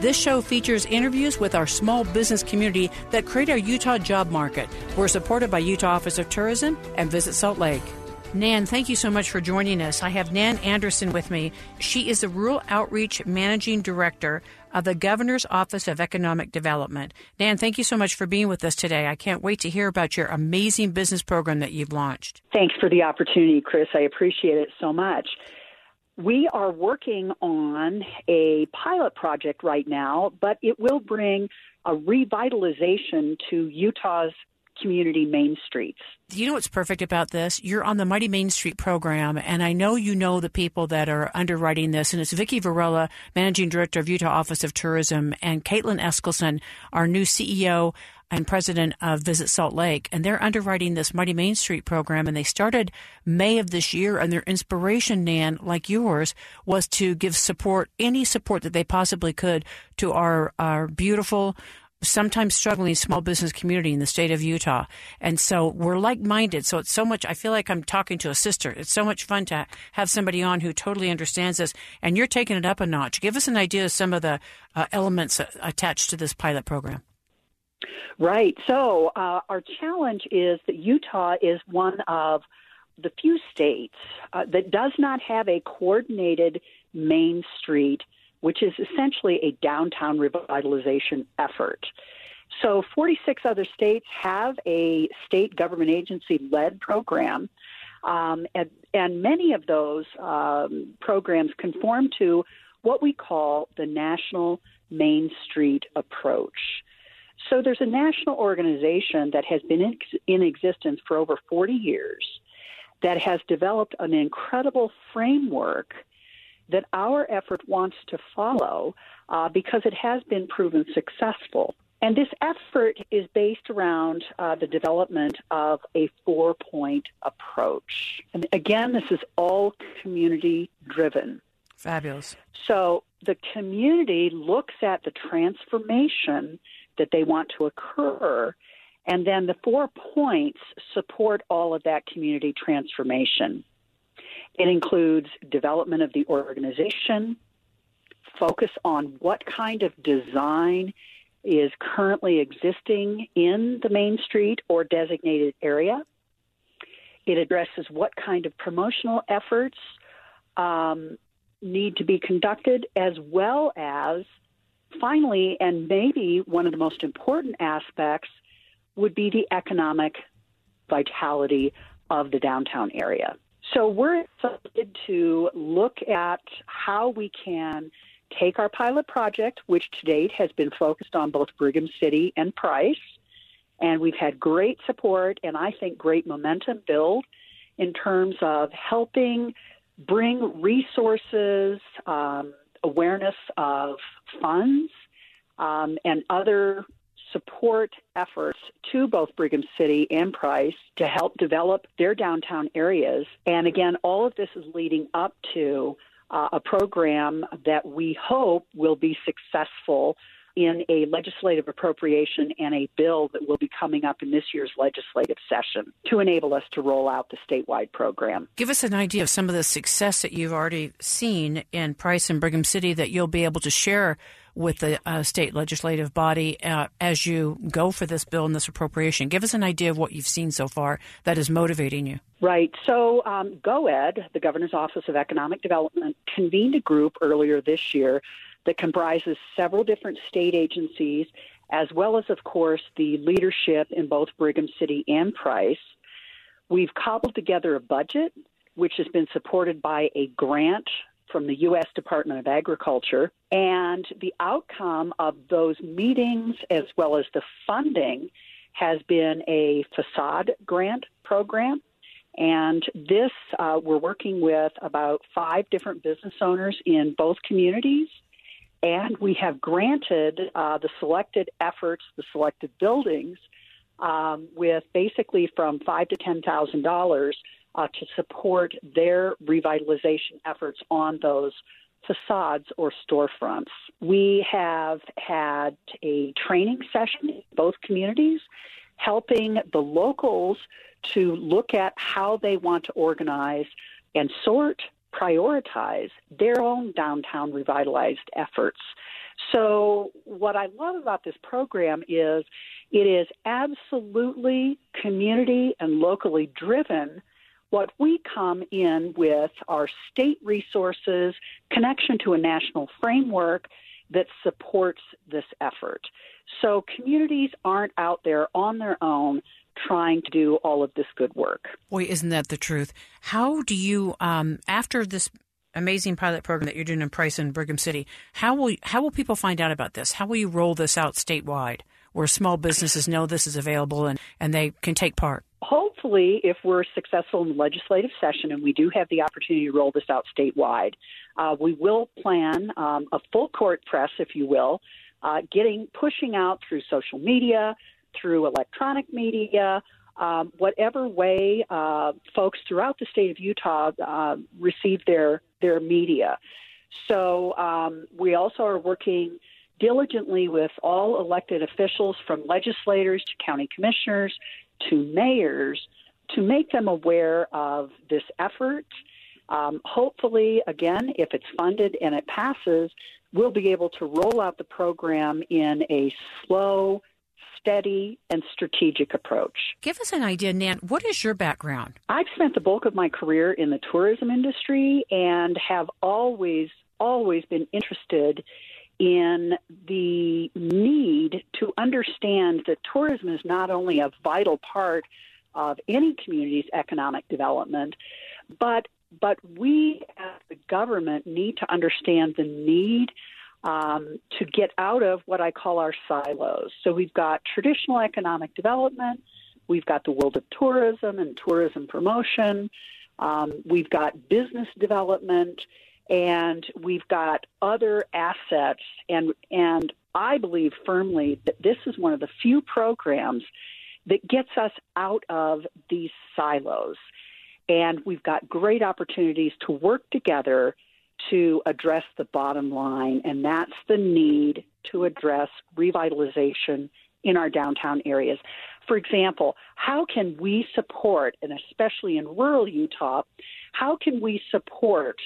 This show features interviews with our small business community that create our Utah job market. We're supported by Utah Office of Tourism and Visit Salt Lake. Nan, thank you so much for joining us. I have Nan Anderson with me. She is the Rural Outreach Managing Director of the Governor's Office of Economic Development. Nan, thank you so much for being with us today. I can't wait to hear about your amazing business program that you've launched. Thanks for the opportunity, Chris. I appreciate it so much. We are working on a pilot project right now, but it will bring a revitalization to Utah's community main streets. You know what's perfect about this? You're on the Mighty Main Street program, and I know you know the people that are underwriting this, and it's Vicky Varela, Managing Director of Utah Office of Tourism, and Caitlin Eskelson, our new CEO and president of Visit Salt Lake, and they're underwriting this Mighty Main Street program, and they started May of this year, and their inspiration, Nan, like yours, was to give support, any support that they possibly could, to our beautiful, sometimes struggling small business community in the state of Utah. And so we're like-minded. So it's so much, I feel like I'm talking to a sister. It's so much fun to have somebody on who totally understands this, and you're taking it up a notch. Give us an idea of some of the elements attached to this pilot program. Right. So our challenge is that Utah is one of the few states that does not have a coordinated main street, which is essentially a downtown revitalization effort. So 46 other states have a state government agency-led program, and many of those programs conform to what we call the National Main Street Approach. So there's a national organization that has been in existence for over 40 years that has developed an incredible framework that our effort wants to follow because it has been proven successful. And this effort is based around the development of a four-point approach. And again, this is all community-driven. Fabulous. So the community looks at the transformation that they want to occur, and then the 4 points support all of that community transformation. It includes development of the organization, focus on what kind of design is currently existing in the main street or designated area. It addresses what kind of promotional efforts need to be conducted, as well as finally, and maybe one of the most important aspects, would be the economic vitality of the downtown area. So we're excited to look at how we can take our pilot project, which to date has been focused on both Brigham City and Price, and we've had great support and I think great momentum build in terms of helping bring resources, awareness of funds and other support efforts to both Brigham City and Price to help develop their downtown areas. And again, all of this is leading up to a program that we hope will be successful in a legislative appropriation and a bill that will be coming up in this year's legislative session to enable us to roll out the statewide program. Give us an idea of some of the success that you've already seen in Price and Brigham City that you'll be able to share with the state legislative body as you go for this bill and this appropriation. Give us an idea of what you've seen so far that is motivating you. Right. So GOED, the Governor's Office of Economic Development, convened a group earlier this year that comprises several different state agencies, as well as, of course, the leadership in both Brigham City and Price. We've cobbled together a budget, which has been supported by a grant from the U.S. Department of Agriculture. And the outcome of those meetings, as well as the funding, has been a facade grant program. And this, we're working with about 5 different business owners in both communities. And we have granted the selected efforts, the selected buildings, with basically from $5,000 to $10,000 to support their revitalization efforts on those facades or storefronts. We have had a training session in both communities, helping the locals to look at how they want to organize and sort, prioritize their own downtown revitalized efforts. So what I love about this program is it is absolutely community and locally driven. What we come in with are state resources, connection to a national framework that supports this effort. So communities aren't out there on their own trying to do all of this good work. Boy, isn't that the truth? How do you, after this amazing pilot program that you're doing in Price and Brigham City, how will people find out about this? How will you roll this out statewide where small businesses know this is available and they can take part? Hopefully, if we're successful in the legislative session and we do have the opportunity to roll this out statewide, we will plan a full court press, if you will, pushing out through social media, through electronic media, whatever way folks throughout the state of Utah receive their media. So we also are working diligently with all elected officials, from legislators to county commissioners to mayors, to make them aware of this effort. Hopefully, again, if it's funded and it passes, we'll be able to roll out the program in a slow, steady, and strategic approach. Give us an idea, Nan. What is your background? I've spent the bulk of my career in the tourism industry and have always been interested in the need to understand that tourism is not only a vital part of any community's economic development, but we as the government need to understand the need to get out of what I call our silos. So we've got traditional economic development, we've got the world of tourism and tourism promotion, we've got business development, and we've got other assets, and I believe firmly that this is one of the few programs that gets us out of these silos. And we've got great opportunities to work together to address the bottom line, and that's the need to address revitalization in our downtown areas. For example, how can we support, and especially in rural Utah, how can we support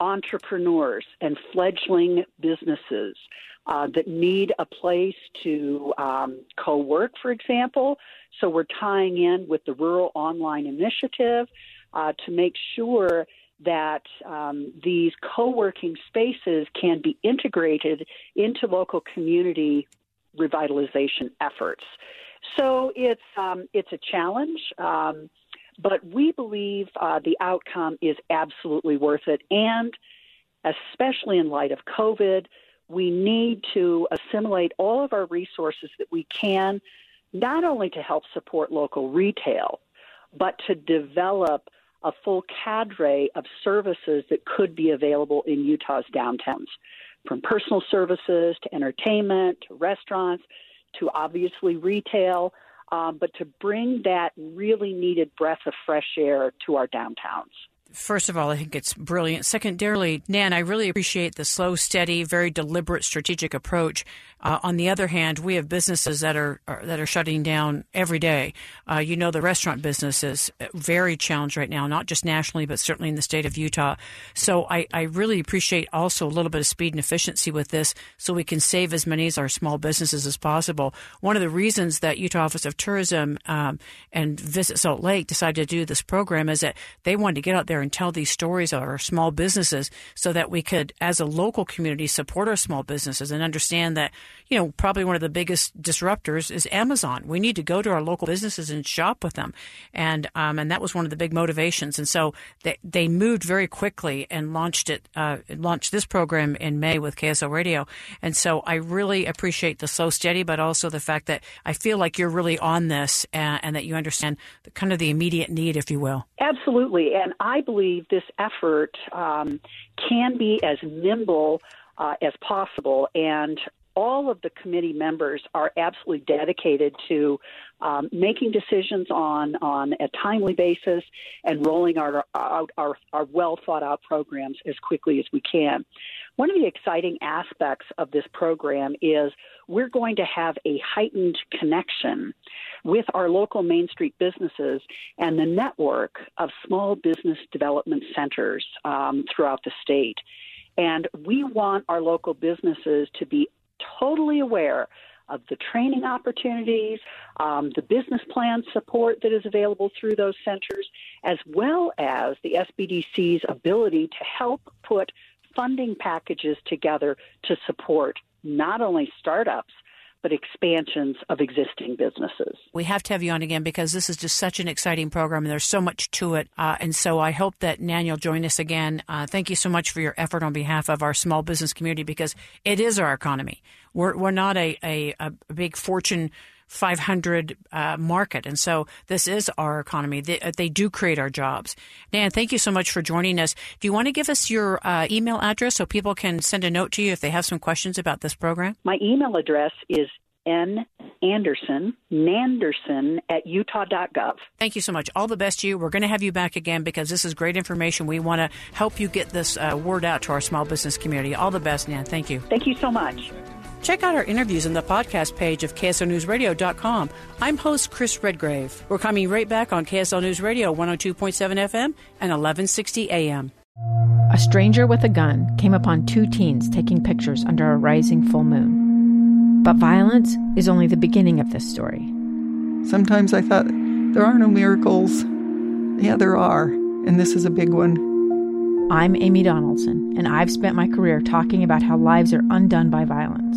entrepreneurs and fledgling businesses that need a place to co-work, for example? So we're tying in with the Rural Online Initiative to make sure that these co-working spaces can be integrated into local community revitalization efforts. So it's a challenge, but we believe the outcome is absolutely worth it. And especially in light of COVID, we need to assimilate all of our resources that we can, not only to help support local retail, but to develop a full cadre of services that could be available in Utah's downtowns, from personal services to entertainment, to restaurants, to obviously retail, but to bring that really needed breath of fresh air to our downtowns. First of all, I think it's brilliant. Secondarily, Nan, I really appreciate the slow, steady, very deliberate, strategic approach. On the other hand, we have businesses that are shutting down every day. The restaurant business is very challenged right now, not just nationally, but certainly in the state of Utah. So I really appreciate also a little bit of speed and efficiency with this, so we can save as many as our small businesses as possible. One of the reasons that Utah Office of Tourism and Visit Salt Lake decided to do this program is that they wanted to get out there and tell these stories of our small businesses so that we could, as a local community, support our small businesses and understand that you know, probably one of the biggest disruptors is Amazon. We need to go to our local businesses and shop with them. And that was one of the big motivations. And so they moved very quickly and launched this program in May with KSL Radio. And so I really appreciate the slow, steady, but also the fact that I feel like you're really on this and that you understand the, kind of the immediate need, if you will. Absolutely. And I believe this effort can be as nimble as possible. And all of the committee members are absolutely dedicated to making decisions on a timely basis and rolling out our well-thought-out programs as quickly as we can. One of the exciting aspects of this program is we're going to have a heightened connection with our local Main Street businesses and the network of small business development centers throughout the state. And we want our local businesses to be totally aware of the training opportunities, the business plan support that is available through those centers, as well as the SBDC's ability to help put funding packages together to support not only startups, but expansions of existing businesses. We have to have you on again because this is just such an exciting program and there's so much to it. And so I hope that Nan, you'll join us again. Thank you so much for your effort on behalf of our small business community because it is our economy. We're not a big Fortune 500 market. And so this is our economy. They do create our jobs. Nan, thank you so much for joining us. Do you want to give us your email address so people can send a note to you if they have some questions about this program? My email address is nanderson@utah.gov. Thank you so much. All the best to you. We're going to have you back again because this is great information. We want to help you get this word out to our small business community. All the best, Nan. Thank you. Thank you so much. Check out our interviews on the podcast page of kslnewsradio.com. I'm host Chris Redgrave. We're coming right back on KSL News Radio 102.7 FM and 1160 AM. A stranger with a gun came upon two teens taking pictures under a rising full moon. But violence is only the beginning of this story. Sometimes I thought, there are no miracles. Yeah, there are, and this is a big one. I'm Amy Donaldson, and I've spent my career talking about how lives are undone by violence.